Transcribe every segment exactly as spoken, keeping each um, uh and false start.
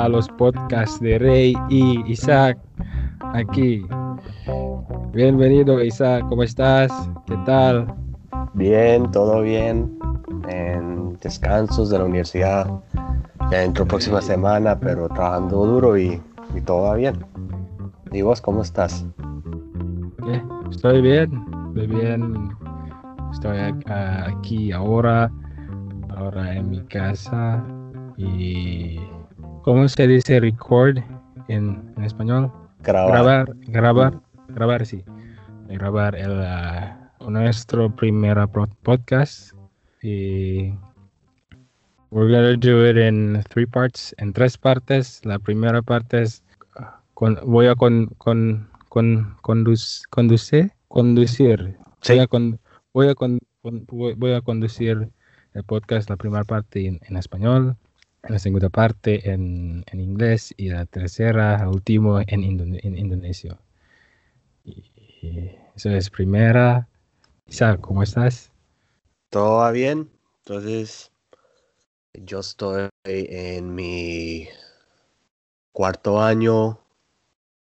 a los podcasts de Rey y Isaac aquí. Bienvenido, Isaac, ¿cómo estás? ¿Qué tal? Bien, todo bien. En descansos de la universidad. Ya entro próxima semana, pero trabajando duro y, y todo va bien. ¿Y vos cómo estás? ¿Qué? Estoy bien, estoy bien. Estoy aquí ahora, ahora en mi casa. Y ¿cómo se dice record en, en español? Grabar. Grabar, grabar, grabar, sí. Grabar el, uh, nuestro primer podcast. Y we're gonna do it in three parts, en tres partes. La primera parte es con, voy a con, con, con conduz, conduce, conducir. Sí. Voy a con, voy a con, voy a conducir el podcast, la primera parte en, en español, la segunda parte en, en inglés y la tercera, la última, en, indone, en indonesio. Y, y eso es primera. Isaac, ¿cómo estás? Todo va bien. Entonces, yo estoy en mi cuarto año,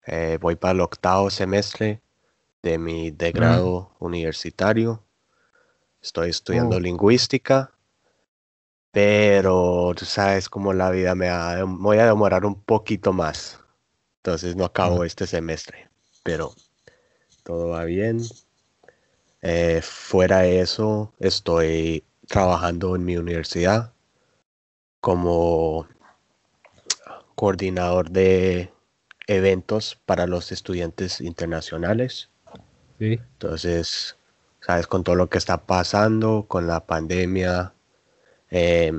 eh, voy para el octavo semestre de mi degrado uh-huh. universitario. Estoy estudiando oh. lingüística, pero tú sabes cómo la vida me va, voy a demorar un poquito más. Entonces no acabo uh-huh. este semestre, pero todo va bien. Eh, fuera de eso, estoy trabajando en mi universidad como coordinador de eventos para los estudiantes internacionales. Sí. Entonces, sabes, con todo lo que está pasando, con la pandemia, eh,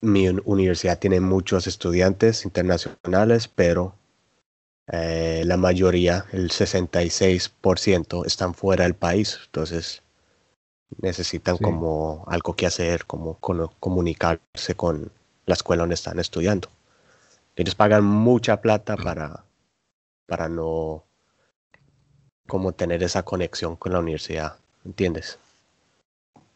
mi universidad tiene muchos estudiantes internacionales, pero eh, la mayoría, el sesenta y seis por ciento, están fuera del país. Entonces, necesitan sí. como algo que hacer, como, como comunicarse con la escuela donde están estudiando. Ellos pagan mucha plata para, para no como tener esa conexión con la universidad. ¿Entiendes?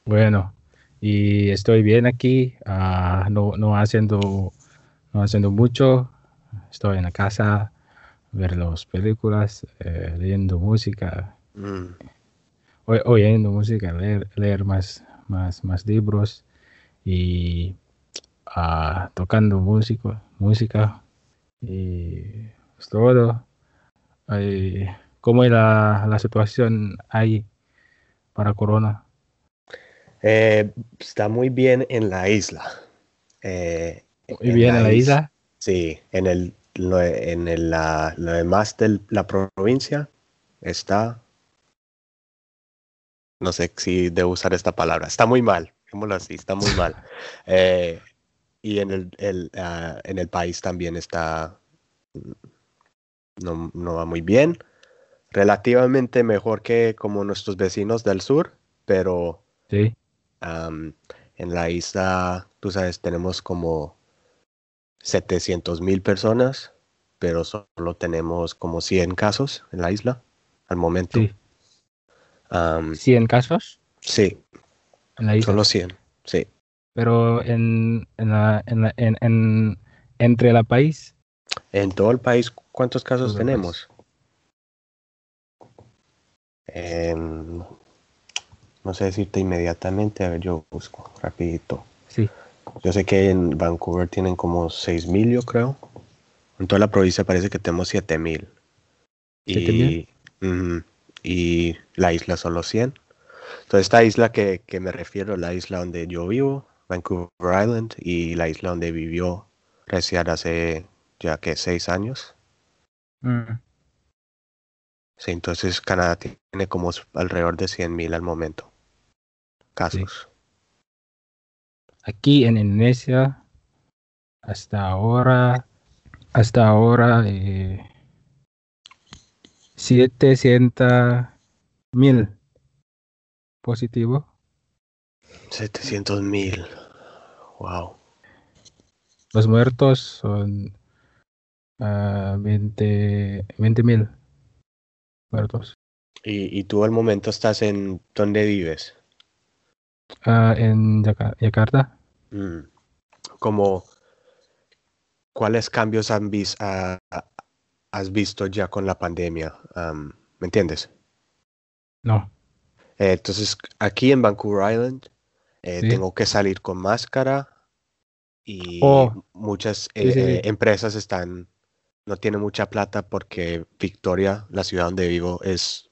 Bueno, y estoy bien aquí, uh, no, no, haciendo, no haciendo mucho. Estoy en la casa, ver las películas, eh, leyendo música, mm. o, oyendo música, leer, leer más, más, más libros y uh, tocando músico, música. Y es todo. Hay, ¿cómo es la, la situación ahí para corona? Eh, está muy bien en la isla. Eh, ¿Muy en bien la en la isla? isla? Sí, en el lo, en el, la, lo demás de la provincia está... No sé si debo usar esta palabra. Está muy mal, démoslo así, está muy mal. eh, y en el, el, uh, en el país también está... No, no va muy bien. Relativamente mejor que como nuestros vecinos del sur, pero sí. um, en la isla, tú sabes, tenemos como setecientos mil personas, pero solo tenemos como cien casos en la isla al momento. Sí. Um, ¿cien casos? Sí, ¿en la isla? Solo cien, sí. Pero en, en, la, en, la, en, en entre el país. En todo el país, ¿cuántos casos todo tenemos? Eh, no sé decirte inmediatamente, a ver, yo busco rapidito. Sí. Yo sé que en Vancouver tienen como seis mil, yo creo. En toda la provincia parece que tenemos siete mil. Y, mm, y la isla solo cien. Entonces esta isla que, que me refiero, la isla donde yo vivo, Vancouver Island, y la isla donde vivió Reshad hace ya que seis años. Mm. Sí, entonces Canadá tiene como alrededor de cien mil al momento casos. Sí. Aquí en Indonesia hasta ahora hasta ahora eh, setecientos mil positivo. setecientos mil. Wow. Los muertos son uh, veinte mil. ¿Y, y tú al momento estás en dónde vives? Uh, en Jakarta. Mm. Como ¿cuáles cambios han vis, uh, has visto ya con la pandemia? Um, ¿Me entiendes? No. Eh, entonces, aquí en Vancouver Island, eh, ¿sí? tengo que salir con máscara y oh. muchas eh, sí, sí. Eh, empresas están, no tienen mucha plata porque Victoria, la ciudad donde vivo, es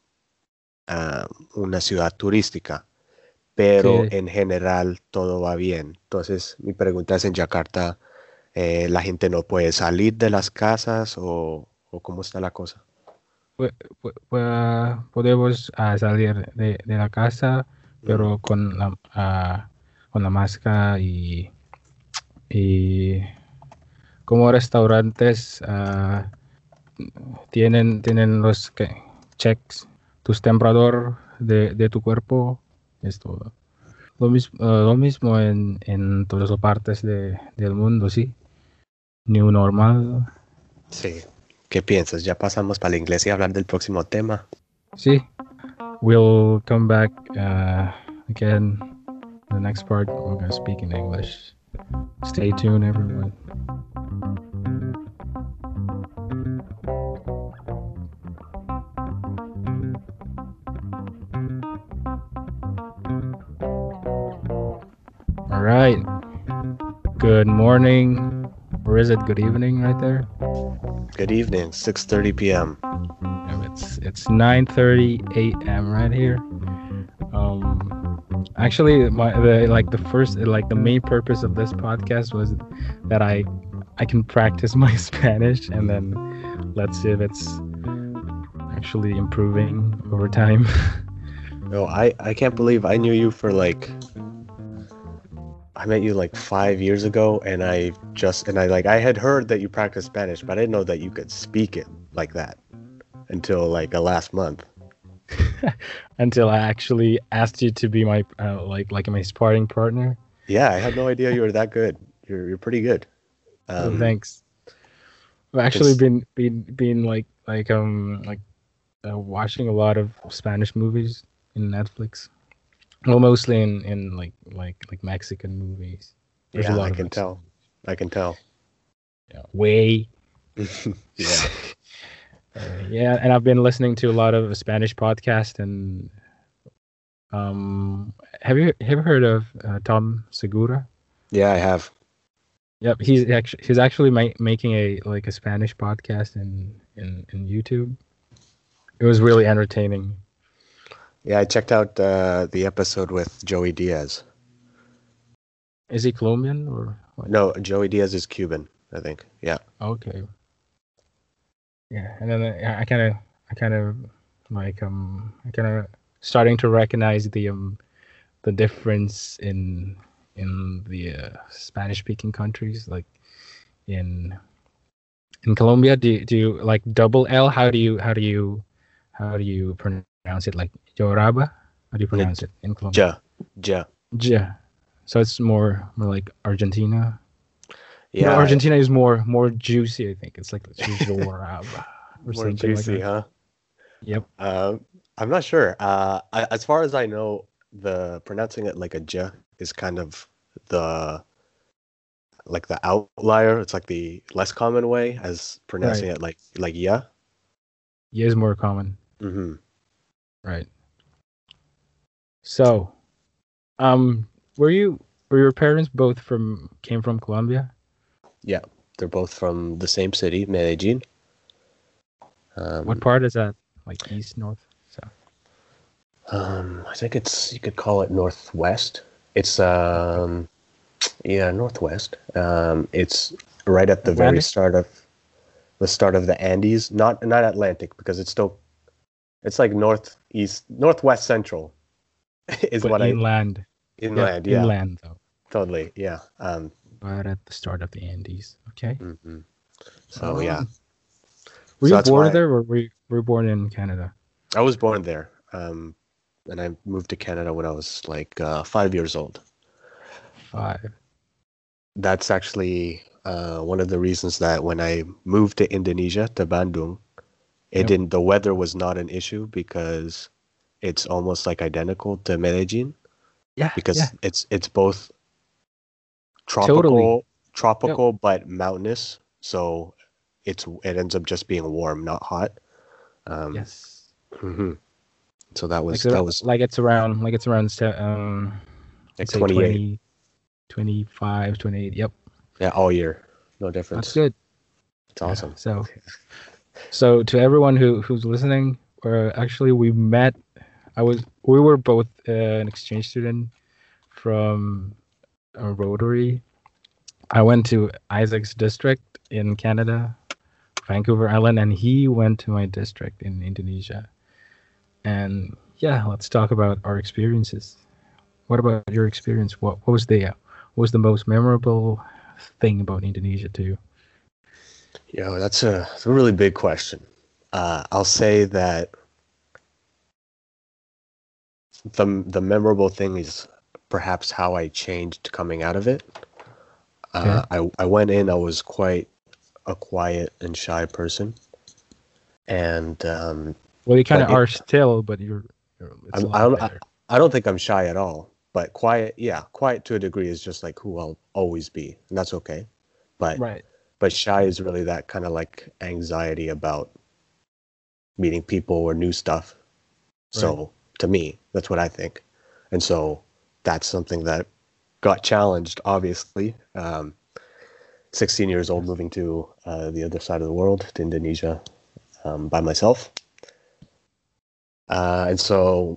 uh, una ciudad turística. Pero sí. en general todo va bien. Entonces, mi pregunta es, en Jakarta, eh, ¿la gente no puede salir de las casas o, o cómo está la cosa? Pues, pues, podemos uh, salir de, de la casa, pero con la, uh, con la máscara y, y como restaurantes uh, tienen, tienen los ¿qué? checks, tu temperador de, de tu cuerpo. Es todo. Lo mismo, uh, lo mismo en, en todas las partes de, del mundo, ¿sí? New normal. Sí. ¿Qué piensas? ¿Ya pasamos para la inglés y hablar del próximo tema? Sí. We'll come back uh, again in the next part. We're going to speak in English. Stay tuned, everyone. Right. Good morning, or is it good evening right there? Good evening, six thirty p.m. It's it's nine thirty a.m. right here. Um, actually, my the, like the first like the main purpose of this podcast was that I I can practice my Spanish, and then let's see if it's actually improving over time. No, I I can't believe I knew you for like. I met you like five years ago, and I just and I like I had heard that you practiced Spanish, but I didn't know that you could speak it like that until like the last month. Until I actually asked you to be my uh, like like my sparring partner. Yeah, I had no idea you were that good. You're you're pretty good. Um, oh, thanks. I've actually been been been like like um like uh, watching a lot of Spanish movies in Netflix. Well, mostly in, in like, like like Mexican movies. There's yeah, a lot I can Mexican tell. Movies. I can tell. Yeah. Way. yeah. Uh, yeah, and I've been listening to a lot of Spanish podcasts. And um, have you have you heard of uh, Tom Segura? Yeah, I have. Yep, he's actually he's actually ma- making a like a Spanish podcast in, in, in YouTube. It was really entertaining. Yeah, I checked out uh, the episode with Joey Diaz. Is he Colombian or what? No, Joey Diaz is Cuban, I think. Yeah. Okay. Yeah, and then I kind of, I kind of like, um, I kind of starting to recognize the, um, the difference in in the uh, Spanish-speaking countries, like in in Colombia. Do do you like double L? How do you how do you how do you pronounce? Pronounce it like Joraba. How do you pronounce it in Colombia? Ja, ja, ja. So it's more, more like Argentina. Yeah, no, Argentina is more, more juicy. I think it's like Joraba. More juicy, like huh? Yep. Uh, I'm not sure. Uh, I, as far as I know, the pronouncing it like a ja is kind of the like the outlier. It's like the less common way, as pronouncing right. it like like ya. Yeah is more common. Mm-hmm. Right. So, um, were you were your parents both from came from Colombia? Yeah, they're both from the same city, Medellin. Um, what part is that? Like east, north, south? Um, I think it's you could call it northwest. It's um, yeah, northwest. Um, it's right at the Atlantic? very start of the start of the Andes. Not not Atlantic because it's still. It's like northeast, northwest central, is but what inland. I inland, inland, yeah, inland though. Totally, yeah. Um, right at the start of the Andes, okay. Mm-hmm. So um, yeah. Were so you born there, or were you, were you born in Canada? I was born there, um, and I moved to Canada when I was like uh, five years old. Five. That's actually uh, one of the reasons that when I moved to Indonesia, to Bandung. It yep. didn't. The weather was not an issue because it's almost like identical to Medellin. Yeah, because yeah. it's it's both tropical, totally. tropical yep. but mountainous. so it's it ends up just being warm, not hot. Um, yes. Mm-hmm. So that was like that was like it's around like it's around um like twenty-eight, twenty-five, twenty-eight. Yep. Yeah, all year, no difference. That's good. It's awesome. Yeah, so, so to everyone who who's listening, uh, actually we met. I was we were both uh, an exchange student from uh, Rotary. I went to Isaac's district in Canada, Vancouver Island, and he went to my district in Indonesia. And yeah, let's talk about our experiences. What about your experience? What, what was the what was the most memorable thing about Indonesia to you? Yeah, that's a, that's a really big question. Uh, I'll say that the the memorable thing is perhaps how I changed coming out of it. Uh, okay. I I went in. I was quite a quiet and shy person, and. Um, Well, you kind of are still, but you're. you're it's I, don't, I, I don't think I'm shy at all, but quiet, yeah, quiet to a degree is just like who I'll always be, and that's okay. But right. but shy is really that kind of like anxiety about meeting people or new stuff. Right. So to me, that's what I think, and so that's something that got challenged. Obviously, um, sixteen years old, moving to uh, the other side of the world, to Indonesia, um, by myself. Uh, and so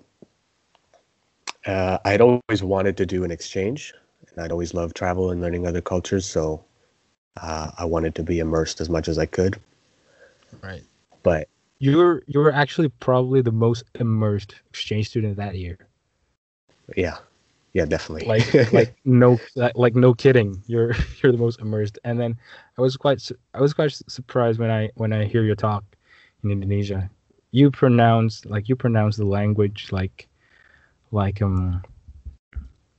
uh, I'd always wanted to do an exchange, and I'd always loved travel and learning other cultures. So uh, I wanted to be immersed as much as I could. Right. But you were you were actually probably the most immersed exchange student that year. Yeah. Yeah, definitely. Like like no like no kidding. You're you're the most immersed. And then I was quite su- I was quite surprised when I when I hear your talk in Indonesia. You pronounce like you pronounce the language like, like um,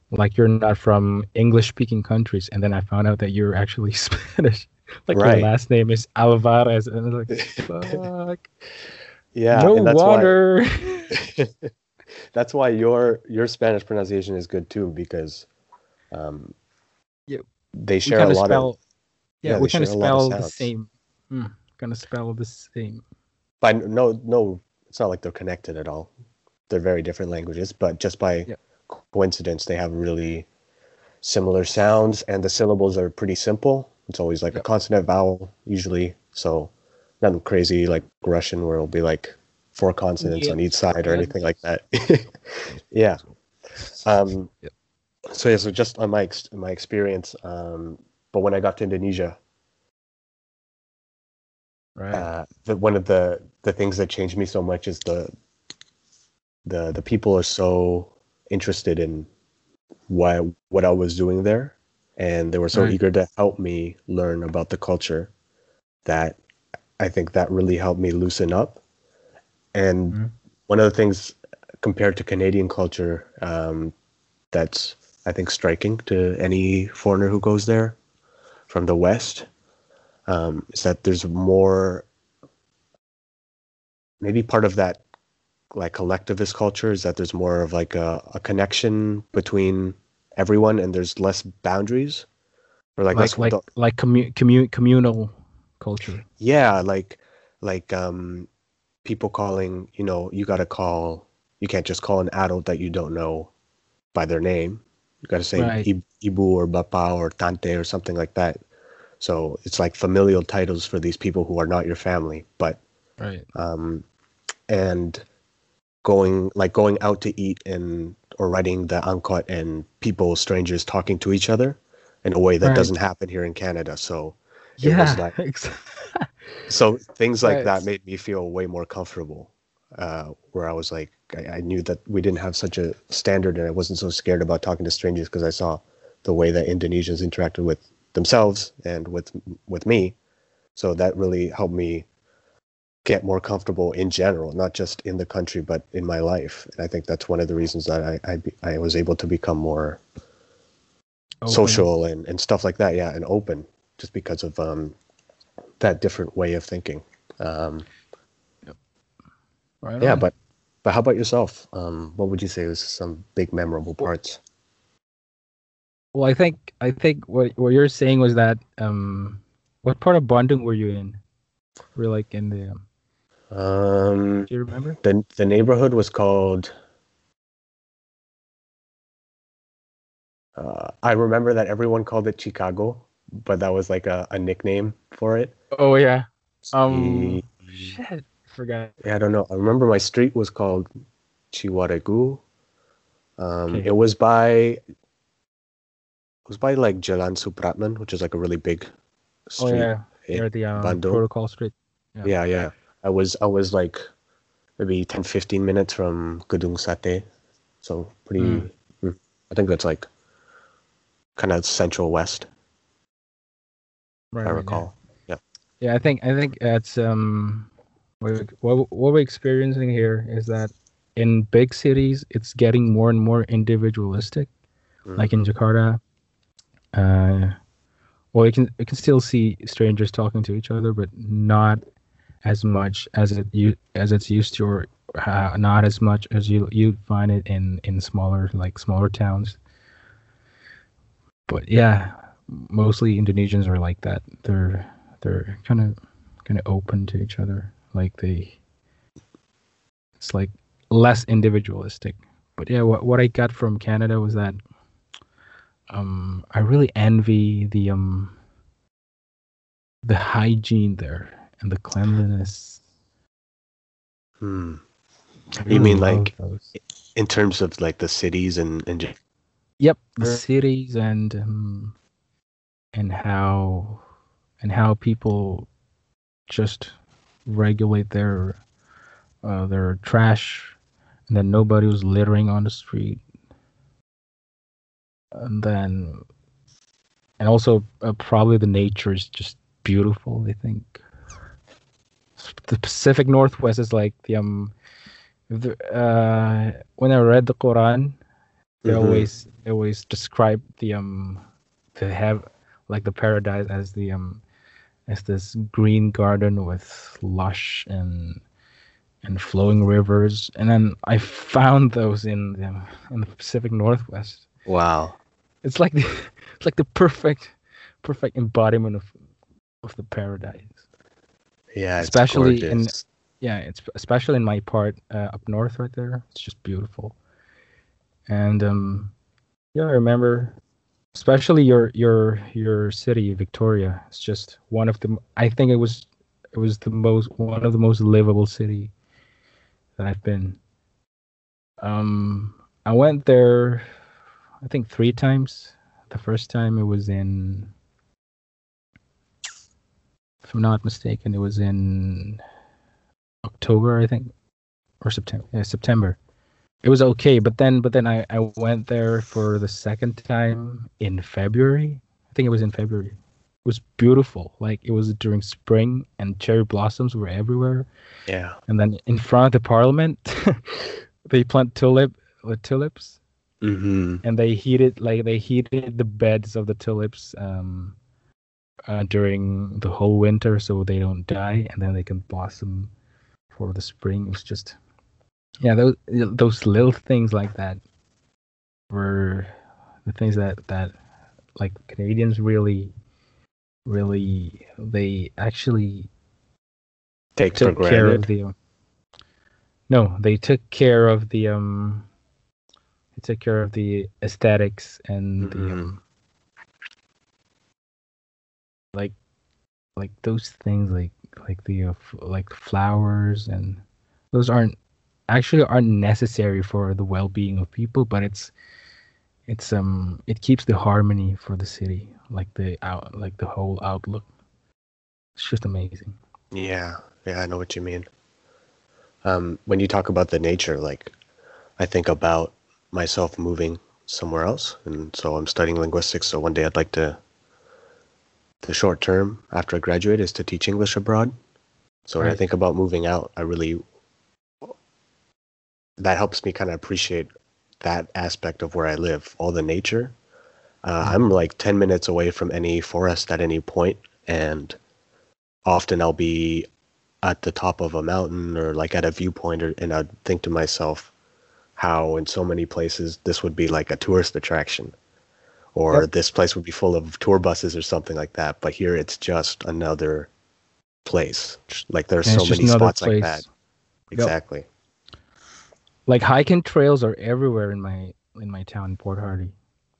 like you're not from English-speaking countries, and then I found out that you're actually Spanish. Like right. Your last name is Alvarez, and I'm like, fuck. Yeah, no and that's water. Why, that's why your your Spanish pronunciation is good too, because um, yeah, they share a lot spell, of yeah, yeah we kind of spell the same. Mm, kind of spell the same. By no, no, it's not like they're connected at all. They're very different languages, but just by yep. coincidence, they have really similar sounds, and the syllables are pretty simple. It's always like yep. a consonant vowel, usually. So nothing crazy like Russian, where it'll be like four consonants yep. on each side or anything like that. yeah. Um, yep. So yeah, so just on my ex- my experience, um, but when I got to Indonesia. Right. Uh, the, one of the, the things that changed me so much is the the the people are so interested in why what I was doing there, and they were so right. eager to help me learn about the culture that I think that really helped me loosen up. And mm-hmm. one of the things compared to Canadian culture um, that's I think striking to any foreigner who goes there from the West. Um, is that there's more, maybe part of that like collectivist culture is that there's more of like a, a connection between everyone, and there's less boundaries, or like like like, the, like commu- commun- communal culture. Yeah, like like um, people calling, you know, you gotta call, you can't just call an adult that you don't know by their name. You gotta say right. ibu or bapa or tante or something like that. So it's like familial titles for these people who are not your family, but, right. um, and going, like going out to eat and, or riding the angkot and people, strangers talking to each other in a way that right. doesn't happen here in Canada. So, it yeah, was like, exactly. so things like right. that made me feel way more comfortable, uh, where I was like, I, I knew that we didn't have such a standard, and I wasn't so scared about talking to strangers because I saw the way that Indonesians interacted with themselves and with with me, so that really helped me get more comfortable in general, not just in the country but in my life. And I think that's one of the reasons that I I, be, I was able to become more open. social and, and stuff like that, yeah, and open, just because of um that different way of thinking. Um, yep. Right yeah, on. but but how about yourself? Um, what would you say was some big memorable parts? Well, I think I think what what you're saying was that um, What part of Bandung were you in? We're like in the. Um, Do you remember? The the neighborhood was called. Uh, I remember that everyone called it Chicago, but that was like a, a nickname for it. Oh yeah. Um. The, shit, forgot. Yeah, I don't know. I remember my street was called Chiwaregu. Um, okay. It was by. It was by like Jalan Supratman, which is like a really big. Street. Oh yeah. Near the um, Bandung. Protocol Street. Yeah. yeah, yeah. I was I was like maybe ten, fifteen minutes from Kedung Sate, so pretty. Mm. I think that's like kind of central west. Right, if I recall. Right yeah. Yeah, I think I think that's um what, what what we're experiencing here is that in big cities it's getting more and more individualistic, mm. like in Jakarta. Uh, Well, you can you can still see strangers talking to each other, but not as much as it you as it's used to, or uh, not as much as you you find it in, in smaller like smaller towns. But yeah, mostly Indonesians are like that. They're they're kind of kind of open to each other. Like they, it's like less individualistic. But yeah, what what I got from Canada was that. Um, I really envy the um the hygiene there and the cleanliness. Hmm. Really you mean like those. In terms of like the cities and and yep, the cities and um, and how and how people just regulate their uh, their trash, and then nobody was littering on the street. And then, and also uh, probably the nature is just beautiful. I think the Pacific Northwest is like the um. The, uh, when I read the Quran, they mm-hmm. always they always describe the um, they have like the paradise as the um, as this green garden with lush and and flowing rivers. And then I found those in the in the Pacific Northwest. Wow, it's like the it's like the perfect perfect embodiment of of the paradise. Yeah, it's especially gorgeous. in yeah, it's especially in my part uh, up north right there. It's just beautiful. And um, yeah, I remember, especially your your your city, Victoria. It's just one of the I think it was it was the most one of the most livable city that I've been. Um, I went there. I think three times. The first time it was in, if I'm not mistaken, it was in October, I think, or September. Yeah, September. It was okay, but then, but then I, I went there for the second time in February. I think it was in February. It was beautiful. Like it was during spring, and cherry blossoms were everywhere. Yeah. And then in front of the Parliament, they plant tulip, with tulips. Mm-hmm. And they heated like they heated the beds of the tulips um, uh, during the whole winter, so they don't die, and then they can blossom for the spring. It's just yeah, those those little things like that were the things that, that like Canadians really, really they actually take took for care of the. Um, no, they took care of the. Um, Take care of the aesthetics and mm-hmm. the um, like, like those things, like like the uh, f- like flowers, and those aren't actually aren't necessary for the well-being of people, but it's it's um it keeps the harmony for the city, like the out like the whole outlook. It's just amazing. Yeah, yeah, I know what you mean. Um, when you talk about the nature, like I think about. Myself moving somewhere else, and so I'm studying linguistics, so one day I'd like to the short term after I graduate is to teach English abroad. So when right. I think about moving out, I really that helps me kind of appreciate that aspect of where I live, all the nature. uh, mm-hmm. I'm like ten minutes away from any forest at any point, and often I'll be at the top of a mountain or like at a viewpoint, or, and I'd think to myself how in so many places this would be like a tourist attraction, or yep. this place would be full of tour buses or something like that. But here it's just another place. Like there's so many spots place. like that. Exactly. Yep. Like hiking trails are everywhere in my in my town, Port Hardy.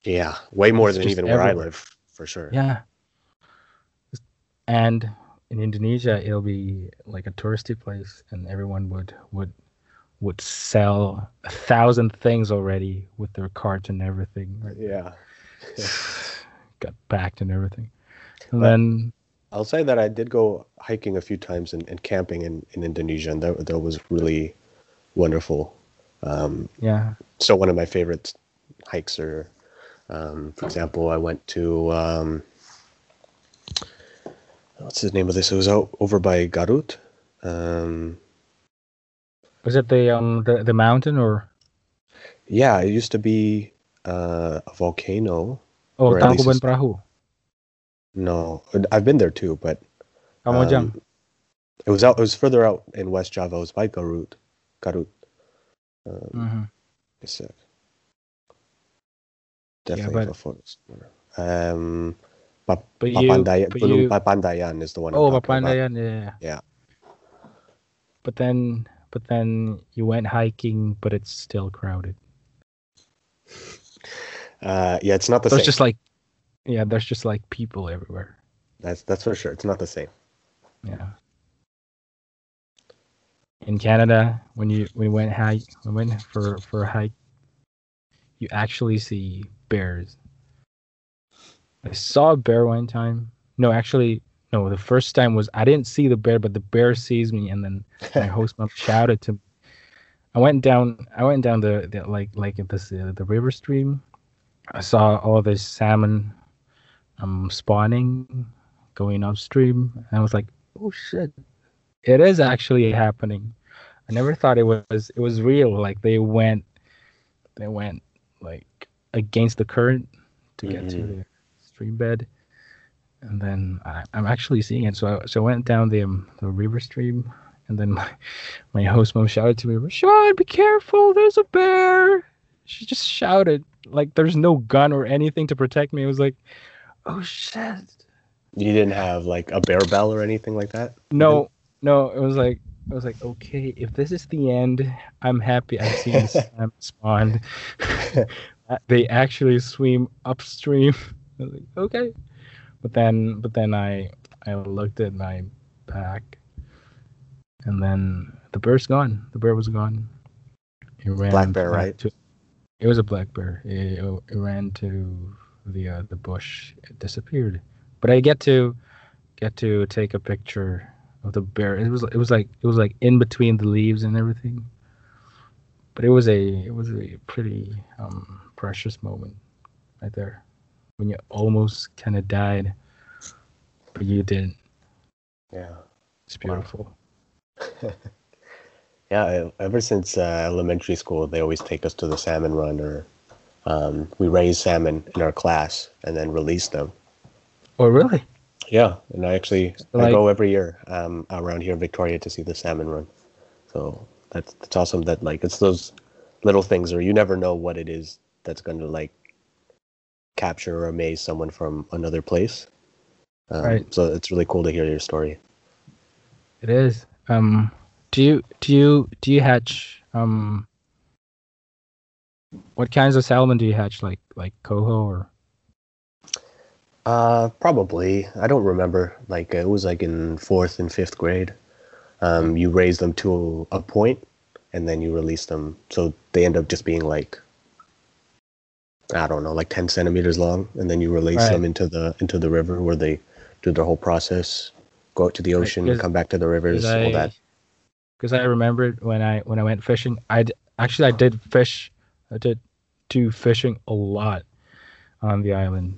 Yeah, way more it's than even everywhere. where I live, for sure. Yeah. And in Indonesia, it'll be like a touristy place, and everyone would would would sell a thousand things already with their carts and everything. Right? Yeah. yeah. Got packed and everything. And but then I'll say that I did go hiking a few times and, and camping in, in Indonesia, and that, that was really wonderful. Um, yeah. So one of my favorite hikes are, um, for example, I went to... Um, What's the name of this? It was out over by Garut. Um, was it the um the, the mountain or? Yeah, it used to be uh, a volcano. Oh, Tangkuban Perahu. No, I've been there too, but. Um, it was out. It was further out in West Java. It was by Garut. Garut. Um, mm-hmm. It's uh, definitely yeah, but... a forest. Um. Pap- but you, Papandayan, but you, Papandayan is the one. Oh, Papandayan, yeah, yeah. But then, but then you went hiking, but it's still crowded. Uh, yeah, it's not the so same. It's just like, yeah, there's just like people everywhere. That's that's for sure. It's not the same. Yeah. In Canada, when you we went hike, we went for for a hike, you actually see bears. I saw a bear one time. No, actually, no. The first time was I didn't see the bear, but the bear sees me, and then my host mom shouted to me. I went down. I went down the, the like like this uh, the river stream. I saw all this salmon, um, spawning, going upstream, and I was like, "Oh shit, it is actually happening." I never thought it was it was real. Like they went, they went like against the current to mm-hmm. get to the stream bed, and then I, I'm actually seeing it. So I so I went down the um, the river stream, and then my my host mom shouted to me, "Reshad, be careful! There's a bear!" She just shouted like there's no gun or anything to protect me. It was like, oh shit! You didn't have like a bear bell or anything like that? No, no. It was like I was like, okay, if this is the end, I'm happy. I've seen them spawn. They actually swim upstream. I was like, okay, but then but then I I looked at my pack, and then the bear's gone. The bear was gone. It ran black bear, right? To, it was a black bear. It, it ran to the uh, the bush. It disappeared. But I get to get to take a picture of the bear. It was it was like it was like in between the leaves and everything. But it was a it was a pretty um, precious moment right there. When you almost kind of died, but you didn't. Yeah. It's beautiful. Wow. Yeah, ever since uh, elementary school, they always take us to the salmon run, or um, we raise salmon in our class and then release them. Oh, really? Yeah, and I actually like, I go every year um, around here in Victoria to see the salmon run. So that's, that's awesome that, like, it's those little things where you never know what it is that's going to, like, capture or amaze someone from another place. Um, right. So it's really cool to hear your story. It is. Um, do you do you do you hatch? Um, what kinds of salmon do you hatch? Like like coho or? Uh, probably. I don't remember. Like it was like in fourth and fifth grade. Um, you raise them to a point, and then you release them. So they end up just being like, I don't know, like ten centimeters long, and then you release right. them into the into the river where they do their whole process, go out to the ocean, come back to the rivers, I, all that. Because I remembered when I when I went fishing, I actually I did fish, I did do fishing a lot on the island.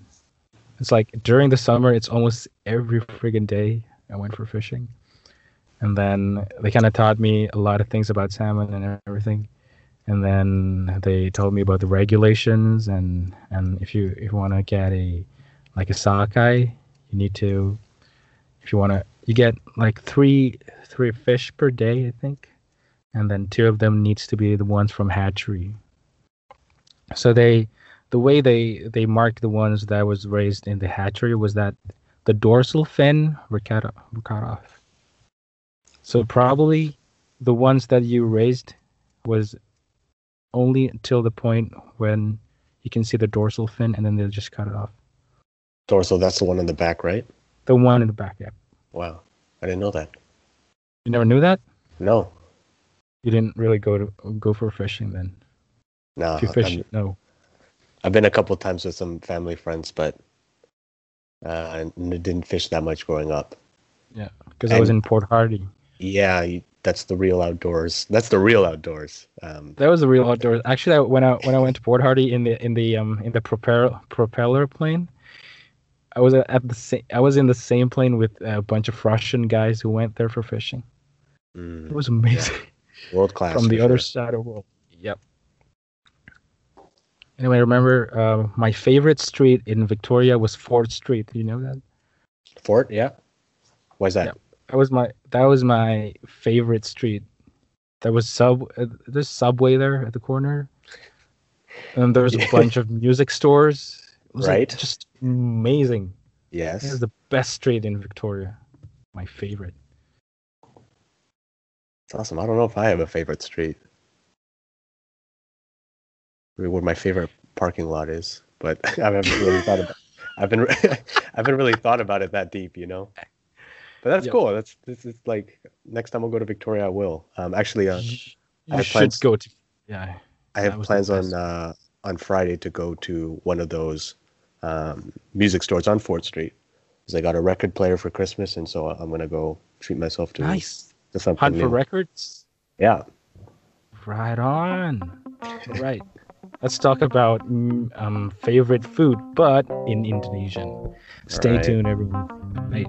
It's like during the summer, it's almost every friggin' day I went for fishing, and then they kind of taught me a lot of things about salmon and everything. And then they told me about the regulations, and, and if you if you want to get a like a sockeye, you need to if you want to you get like three three fish per day, I think, and then two of them needs to be the ones from hatchery. So they the way they they marked the ones that was raised in the hatchery was that the dorsal fin were cut off, were cut off. So probably the ones that you raised was only until the point when you can see the dorsal fin, and then they'll just cut it off. Dorsal, that's the one in the back, right? The one in the back, yeah. Wow. I didn't know that. You never knew that? No. You didn't really go to go for fishing then? No. If you fish, I'm, no. I've been a couple of times with some family friends, but uh, I didn't fish that much growing up. Yeah, because I was in Port Hardy. Yeah, you, that's the real outdoors. That's the real outdoors. Um, that was the real outdoors. Actually, I, when I when I went to Port Hardy in the in the um in the propeller propeller plane, I was at the same. I was in the same plane with a bunch of Russian guys who went there for fishing. Mm, it was amazing. Yeah. World class from the sure. other side of the world. Yep. Anyway, I remember uh, my favorite street in Victoria was Fort Street. Do you know that? Fort, yeah. Why is that? Yeah. That was my that was my favorite street. There was sub uh, there's subway there at the corner, and there's a bunch of music stores. It was right, like just amazing. Yes, it was the best street in Victoria. My favorite. It's awesome. I don't know if I have a favorite street. I mean, where my favorite parking lot is, but I haven't really thought about. I've been I've been really thought about it that deep, you know. But that's yep. cool. That's this is like next time I'll go to Victoria. I will. Um, actually, uh, you I have should plans, go to. Yeah, I have plans on uh, on Friday to go to one of those um, music stores on Fort Street because I got a record player for Christmas, and so I'm gonna go treat myself to nice to something hunt for new. Records. Yeah. Right on. All right. Let's talk about um, favorite food, but in Indonesian. Stay right. tuned, everyone. Bye.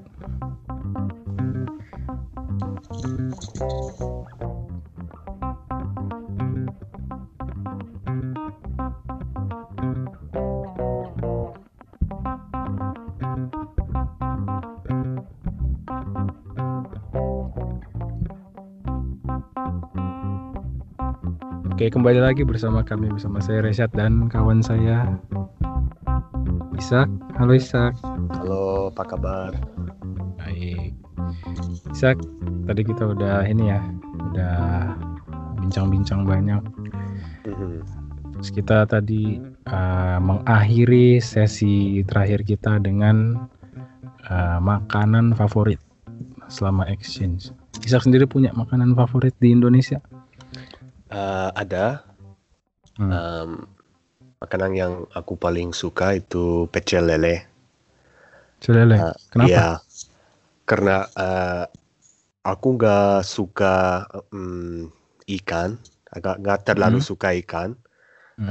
Oke, kembali lagi bersama kami, bersama saya Reshad dan kawan saya Isaac. Halo Isaac. Halo, apa kabar? Baik. Isaac, tadi kita udah ini ya, udah bincang-bincang banyak. Terus kita tadi uh, mengakhiri sesi terakhir kita dengan uh, makanan favorit selama exchange. Isaac sendiri punya makanan favorit di Indonesia? Uh, ada hmm. um, makanan yang aku paling suka itu pecel lele. Pecel lele. Uh, Kenapa? Ya, karena uh, aku nggak suka um, ikan, agak nggak terlalu hmm. suka ikan. Hmm.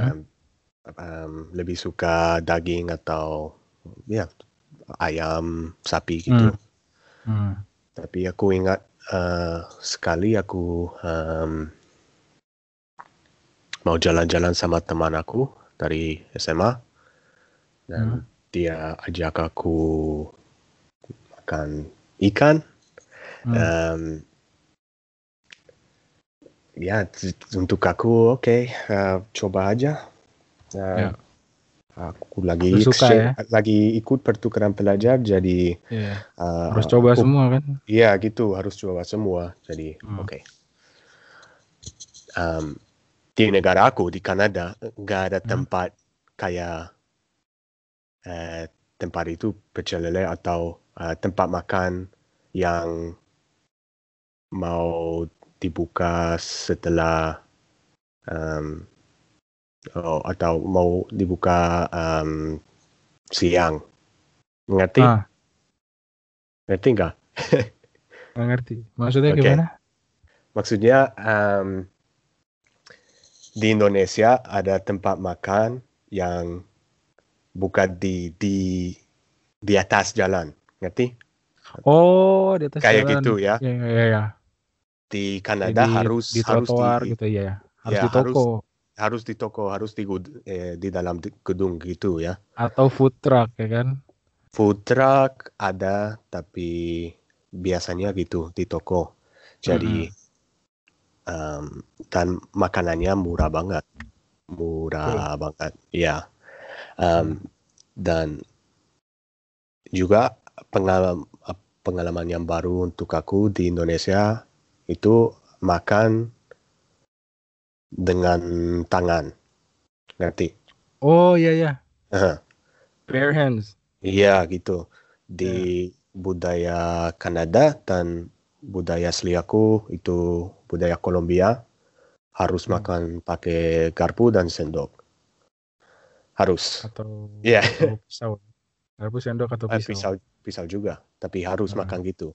Um, um, lebih suka daging atau ya ayam, sapi gitu. Hmm. Hmm. Tapi aku ingat uh, sekali aku um, mau jalan-jalan sama teman aku dari S M A dan hmm. dia ajak aku makan ikan hmm. um, ya untuk aku oke okay, uh, coba aja uh, yeah. aku lagi exchange, suka, ya? Lagi ikut pertukaran pelajar jadi yeah. uh, harus coba aku, semua kan iya gitu harus coba semua jadi hmm. oke okay. um, di negara aku, di Kanada, nggak ada tempat hmm. kayak eh, tempat itu pecel lele atau eh, tempat makan yang mau dibuka setelah um, oh, atau mau dibuka um, siang. Ngerti? Ah. Ngerti nggak? Ngerti. Maksudnya okay. gimana? Maksudnya um, di Indonesia ada tempat makan yang buka di di di atas jalan, ngerti? Oh, di atas kayak jalan. Kayak gitu ya. Ya, ya, ya. Di Kanada di, harus di trotoar gitu ya. Harus ya, di toko. Harus, harus di toko, harus di eh, di dalam gedung gitu ya. Atau food truck ya kan? Food truck ada tapi biasanya gitu di toko. Jadi mm-hmm. Um, dan makanannya murah banget, murah okay. banget, ya. Yeah. Um, dan juga pengalaman, pengalaman yang baru untuk aku di Indonesia itu makan dengan tangan. Ngerti? Oh iya ya. Uh-huh. Bare hands. Iya gitu. Di yeah. budaya Kanada dan budaya asli aku itu budaya Colombia harus hmm. makan pakai garpu dan sendok. Harus. Atau, yeah. atau pisau. Garpu, sendok atau pisau. Pisau, pisau juga, tapi harus uh-huh. makan gitu.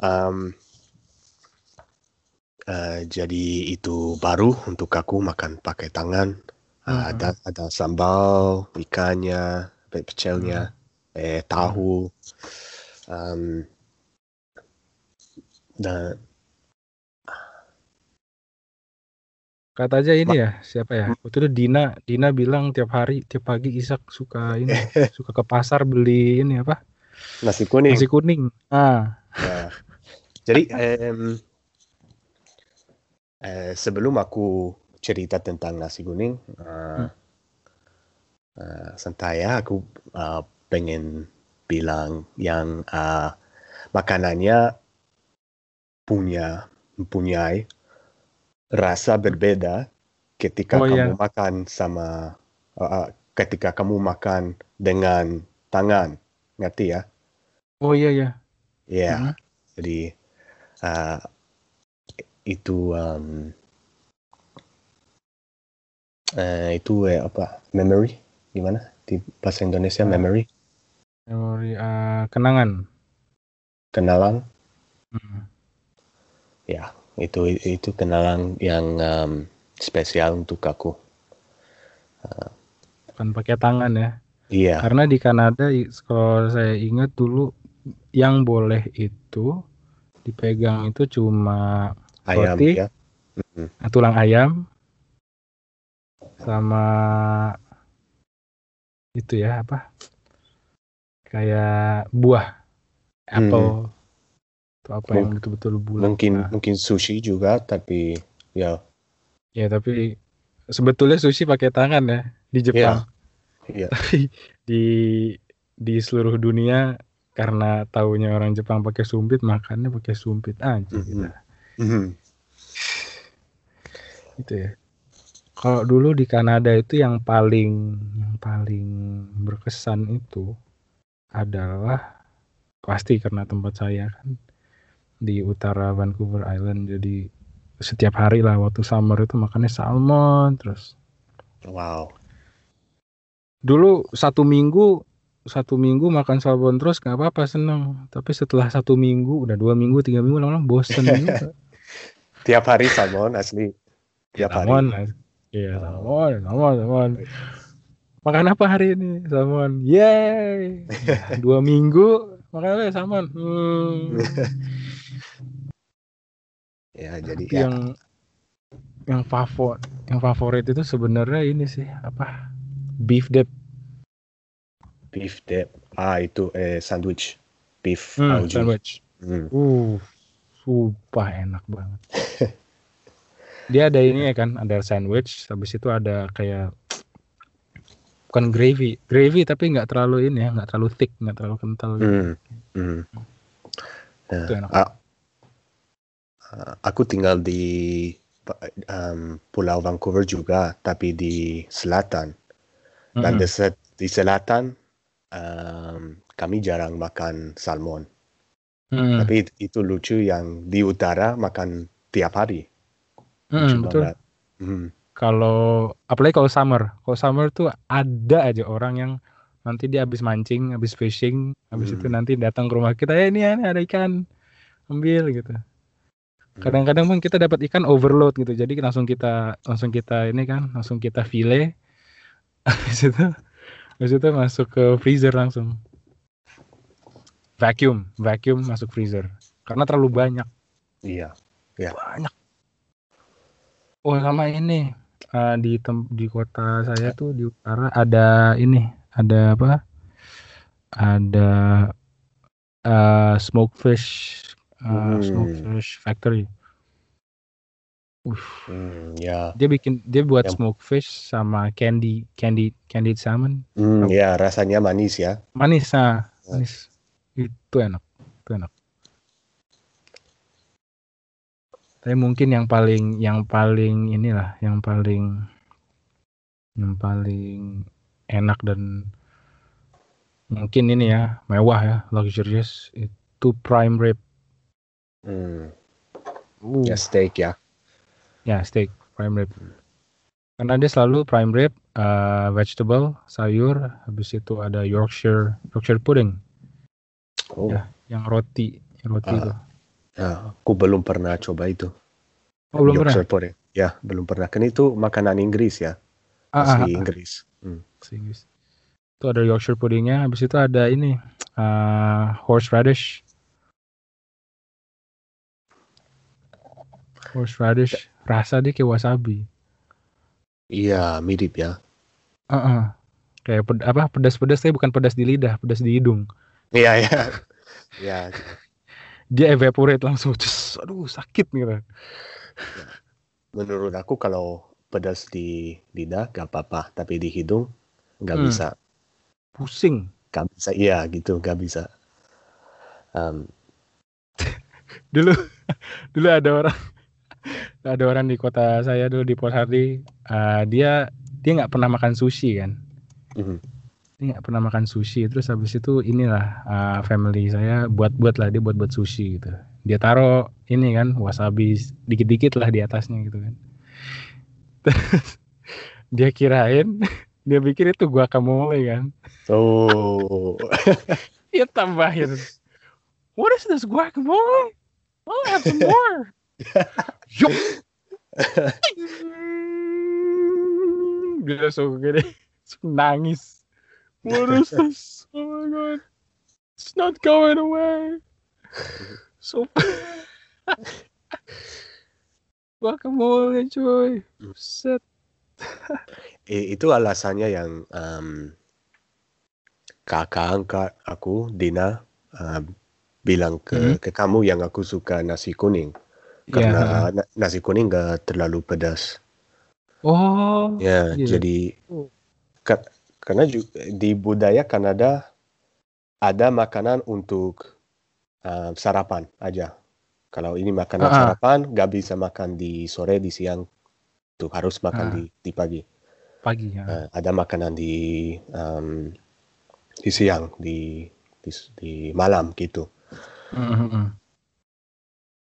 Um, uh, jadi itu baru untuk aku makan pakai tangan. Uh, ada ada sambal, ikannya, pecelnya, hmm. eh tahu, um, dan kata aja ini Ma- ya siapa ya? Waktu itu Dina Dina bilang tiap hari tiap pagi Isaac suka ini suka ke pasar beli ini apa? Nasi kuning. Nasi kuning. Ah. Nah, jadi um, eh, sebelum aku cerita tentang nasi kuning, uh, hmm. uh, sentaya aku uh, pengen bilang yang uh, makanannya punya mempunyai rasa berbeda ketika oh, kamu yeah. makan sama uh, ketika kamu makan dengan tangan, ngerti ya? Oh iya yeah, ya. Yeah. Ya, yeah. hmm. jadi uh, itu. Um, Uh, itu eh, apa memory gimana di bahasa Indonesia memory memory uh, kenangan kenalan hmm. ya itu itu kenalan yang um, spesial untuk aku uh, bukan pakai tangan ya iya yeah. Karena di Kanada kalau saya ingat dulu yang boleh itu dipegang itu cuma ayam roti, ya mm-hmm. tulang ayam sama itu ya apa kayak buah apple hmm. atau apa M- yang betul-betul bulat mungkin nah. mungkin sushi juga tapi ya ya tapi sebetulnya sushi pakai tangan ya di Jepang ya. Ya. Tapi di di seluruh dunia karena taunya orang Jepang pakai sumpit makannya pakai sumpit aja mm-hmm. gitu mm-hmm. itu ya. Kalau dulu di Kanada itu yang paling yang paling berkesan itu adalah pasti karena tempat saya kan di utara Vancouver Island, jadi setiap hari lah waktu summer itu makannya salmon terus. Wow. Dulu satu minggu satu minggu makan salmon terus nggak apa-apa seneng, tapi setelah satu minggu udah dua minggu tiga minggu lama-lama bosen juga. Tiap hari salmon asli. Tiap salmon, hari. Iya, salmon, salmon, salmon. Makan apa hari ini? Salmon. Yeay. Dua minggu makan apa ya, salmon. Hmm. Ya, jadi ya. yang yang favorit, yang favorit itu sebenarnya ini sih apa? Beef dip. Beef dip. Ah, itu eh sandwich. Beef hmm, sandwich. Hmm. Uh, sumpah enak banget. Dia ada ini ya kan, ada sandwich, habis itu ada kayak bukan gravy, gravy tapi nggak terlalu ini ya, nggak terlalu thick, nggak terlalu kental. Gitu. Mm, mm. Itu enak. Uh, aku tinggal di um, Pulau Vancouver juga, tapi di selatan. Dan mm-hmm. di selatan um, kami jarang makan salmon. Mm. Tapi itu lucu yang di utara makan tiap hari. Hmm, betul. Mm. Kalau apalagi kalau summer, kalau summer tuh ada aja orang yang nanti dia habis mancing, habis fishing, habis mm. itu nanti datang ke rumah kita, ya ini ada ikan, ambil gitu. Kadang-kadang pun kita dapat ikan overload gitu, jadi langsung kita langsung kita ini kan, langsung kita fillet, habis itu, habis itu masuk ke freezer langsung, vacuum, vacuum masuk freezer, karena terlalu banyak. Iya, iya. Banyak. Oh sama ini uh, di tem- di kota saya tuh di utara ada ini ada apa ada uh, smoke fish uh, hmm. smoke fish factory Uff, mm, yeah. Dia bikin, dia buat yeah. smoked fish sama candy, candy, candied salmon. Mm, ya, yeah, rasanya manis ya. Manis, nah. manis. Itu enak, itu enak. Tapi mungkin yang paling, yang paling inilah, yang paling, yang paling enak dan mungkin ini ya, mewah ya, luxurious itu prime rib. Mm. Uh. Ya steak ya. Ya, steak, prime rib. Karena dia selalu prime rib, uh, vegetable, sayur, habis itu ada Yorkshire, Yorkshire pudding. Oh. Ya, yang roti, yang roti uh, itu. Uh, aku belum pernah coba itu. Oh, belum Yorkshire pernah. Pudding. Ya, belum pernah. Kan itu makanan Inggris ya. Ah, asli ah, Inggris. Hmm. Asli Inggris. Itu ada Yorkshire puddingnya, habis itu ada ini, uh, horseradish. Horseradish. Rasa dia kayak wasabi. Iya, mirip ya. Uh-uh. Kayak ped- apa pedas-pedas, tapi bukan pedas di lidah, pedas di hidung. Iya, iya. Iya. Dia evaporate langsung. Just, aduh, sakit nih. Menurut aku kalau pedas di lidah gak apa-apa, tapi di hidung gak hmm. bisa. Pusing. Gak bisa, iya gitu, gak bisa. Um. dulu, dulu ada orang. Ada orang di kota saya dulu di Port Hardy, uh, dia dia nggak pernah makan sushi kan, mm-hmm. dia nggak pernah makan sushi, terus habis itu inilah uh, family saya buat-buat lah, dia buat-buat sushi gitu, dia taruh ini kan wasabi dikit-dikit lah di atasnya gitu kan, terus dia kirain, dia pikir itu guacamole kan, oh, dia tambahin, what is this guacamole? I'll have some more. Yuk, dia langsung gede, nangis. What is this? Oh my god, it's not going away. So, guacamole cuy, set. Itu alasannya yang um, kakak angkat aku, Dina, uh, bilang ke, mm-hmm. ke kamu yang aku suka nasi kuning. Karena yeah. nasi kuning gak terlalu pedas. Oh. Ya, yeah. jadi ka, karena juga, di budaya Kanada ada makanan untuk uh, sarapan aja. Kalau ini makanan uh-huh. sarapan, gak bisa makan di sore, di siang. Tuh harus makan uh. di, di pagi. Pagi ya. Uh, ada makanan di um, di siang, di di, di malam gitu. Uh-huh.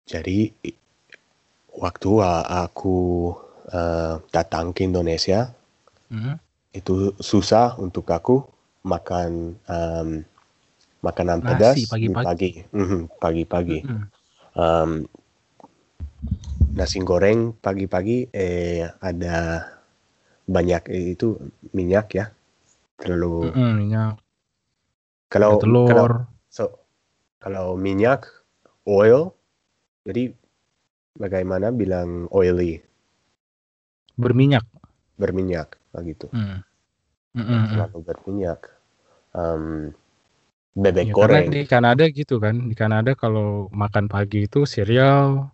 Jadi waktu aku uh, datang ke Indonesia, mm-hmm. itu susah untuk aku makan um, makanan nasi, pedas pagi-pagi. Pagi. Mm-hmm, pagi-pagi. Mm-hmm. Um, nasi goreng pagi-pagi eh, ada banyak eh, itu minyak ya, terlalu mm-hmm, minyak. Kalau telur, kalau, so, kalau minyak, oil, jadi bagaimana bilang oily? Berminyak. Berminyak, begitu. Hmm. Selalu berminyak. Um, bebek ya, goreng. Karena di Kanada gitu kan. Di Kanada kalau makan pagi itu cereal,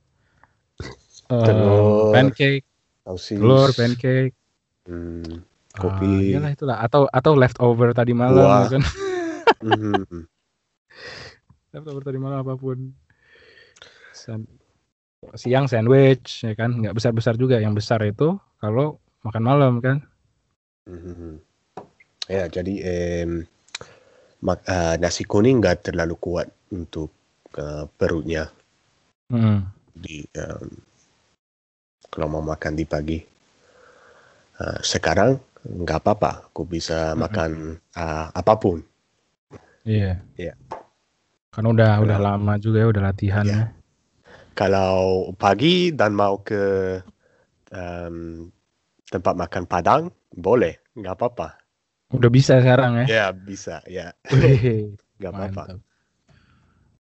telur, uh, pancake, sausis, telur, pancake, hmm, kopi. Iyalah uh, itulah. Atau atau leftover tadi malam kan. mm-hmm. Leftover tadi malam apapun. Siang sandwich ya kan, nggak besar-besar juga, yang besar itu kalau makan malam kan. Mm-hmm. Ya jadi eh, mak- uh, nasi kuning nggak terlalu kuat untuk uh, perutnya. Mm. Di um, kalau mau makan di pagi. Uh, sekarang nggak apa-apa, aku bisa mm-hmm. makan uh, apapun. Iya. Yeah. Yeah. Kan udah udah nah. lama juga ya, udah latihan yeah. ya. Kalau pagi dan mau ke um, tempat makan Padang, boleh, nggak apa-apa. Udah bisa sekarang ya? Ya, yeah, bisa, ya. Yeah. Nggak apa-apa.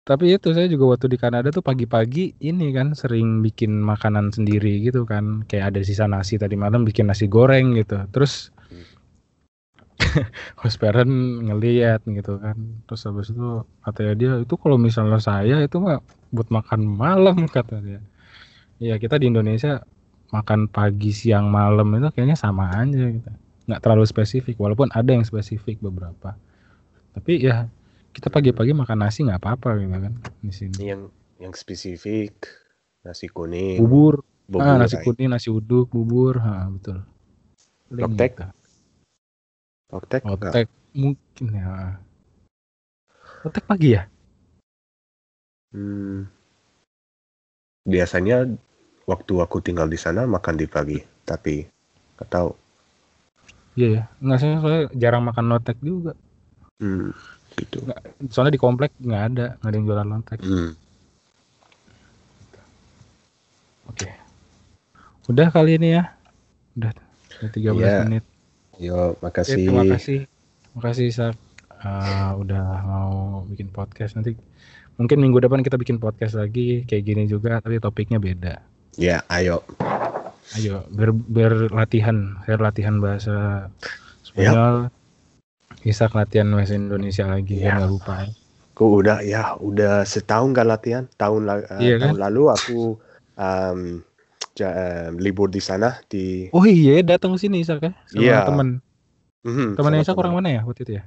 Tapi itu saya juga waktu di Kanada tuh pagi-pagi ini kan sering bikin makanan sendiri gitu kan. Kayak ada sisa nasi tadi malam bikin nasi goreng gitu. Terus hmm. host parent ngeliat gitu kan. Terus habis itu katanya dia, itu kalau misalnya saya itu mah buat makan malam, kata dia. Ya kita di Indonesia makan pagi, siang, malam itu kayaknya sama aja gitu. Nggak terlalu spesifik, walaupun ada yang spesifik beberapa. Tapi ya kita pagi-pagi makan nasi nggak apa-apa gitu kan di sini. Yang yang spesifik nasi kuning, bubur, bubur ah, nasi kuning, nasi uduk, bubur, ha, betul. Loktek, loktek, loktek mungkin ya. Loktek pagi ya? Hmm. Biasanya waktu aku tinggal di sana makan di pagi, tapi nggak tahu. Iya ya, nggak sih, soalnya jarang makan lotek juga. Hmm, gitu. Nggak, soalnya di komplek nggak ada, nggak ada yang jualan lotek. Hmm. Oke, udah kali ini ya, udah, udah tiga belas ya. Menit. Yo, makasih. Terima kasih, makasih Isaac, uh, udah mau bikin podcast. Nanti mungkin minggu depan kita bikin podcast lagi kayak gini juga, tapi topiknya beda. Ya, ayo. Ayo ber, berlatihan, saya latihan bahasa Spanyol, yep. Isak latihan bahasa Indonesia lagi, yeah. Ya nggak lupa. Ya. Aku udah ya udah setahun nggak latihan, tahun, uh, yeah, tahun kan? Lalu aku um, ja, uh, libur di sana di. Oh iya, datang sini Isak ya sama yeah. teman. Mm-hmm, temannya Isak orang mana ya waktu itu ya?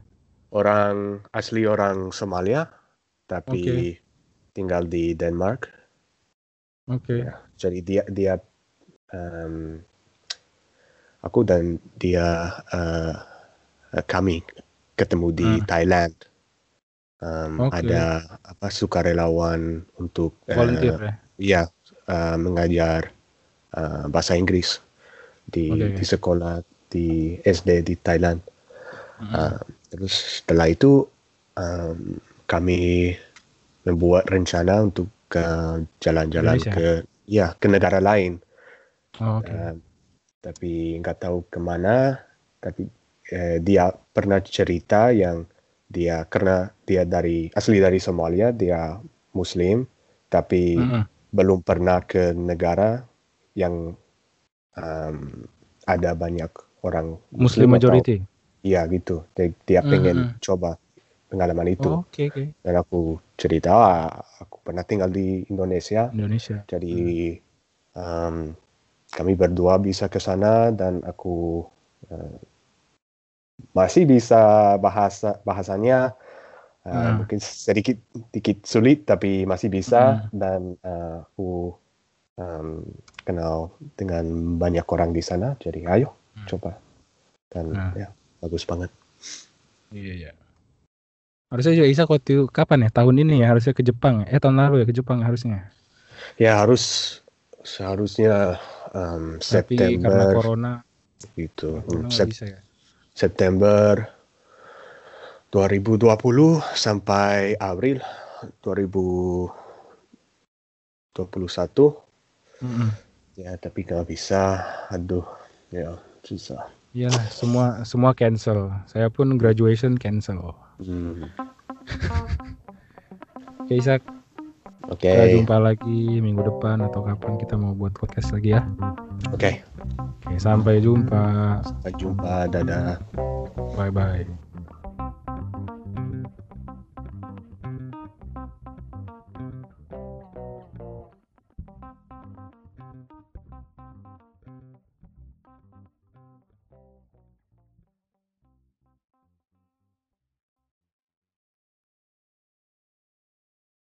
Orang asli orang Somalia, tapi okay. tinggal di Denmark. Oke. Okay. Ya, jadi dia dia Um, aku dan dia uh, kami ketemu di ah. Thailand. Um, okay. Ada apa sukarelawan untuk volunteer, uh, ya, ya uh, mengajar uh, bahasa Inggris di, okay. di sekolah di S D di Thailand. Mm-hmm. Uh, terus setelah itu um, kami membuat rencana untuk uh, jalan-jalan Indonesia. ke ya ke negara lain. Oh, okay. uh, tapi nggak tahu kemana. Tapi eh, dia pernah cerita yang dia karena dia dari asli dari Somalia, dia Muslim, tapi mm-hmm. belum pernah ke negara yang um, ada banyak orang Muslim, Muslim majority. Iya gitu. Dia, dia mm-hmm. pengen coba pengalaman itu. Oh, okay, okay. Dan aku cerita, ah, aku pernah tinggal di Indonesia. Indonesia. Jadi mm. um, kami berdua bisa ke sana dan aku uh, masih bisa bahasa bahasanya uh, nah. mungkin sedikit sedikit sulit tapi masih bisa nah. dan uh, aku um, kenal dengan banyak orang di sana, jadi ayo nah. coba dan nah. ya bagus banget. Iya ya. Harusnya juga Isa waktu kapan ya, tahun ini ya harusnya ke Jepang eh tahun lalu ya ke Jepang harusnya. Ya harus seharusnya Um, tapi September, karena corona gitu. Corona Sep- bisa, ya? September dua ribu dua puluh sampai April dua ribu dua puluh satu. Mm-hmm. Ya tapi nggak bisa, aduh ya susah ya, semua semua cancel, saya pun graduation cancel. hmm. Oke Isak. Oke. Okay. Kita jumpa lagi minggu depan atau kapan kita mau buat podcast lagi ya. Oke. Okay. Oke, sampai jumpa. Sampai jumpa, dadah. Bye bye.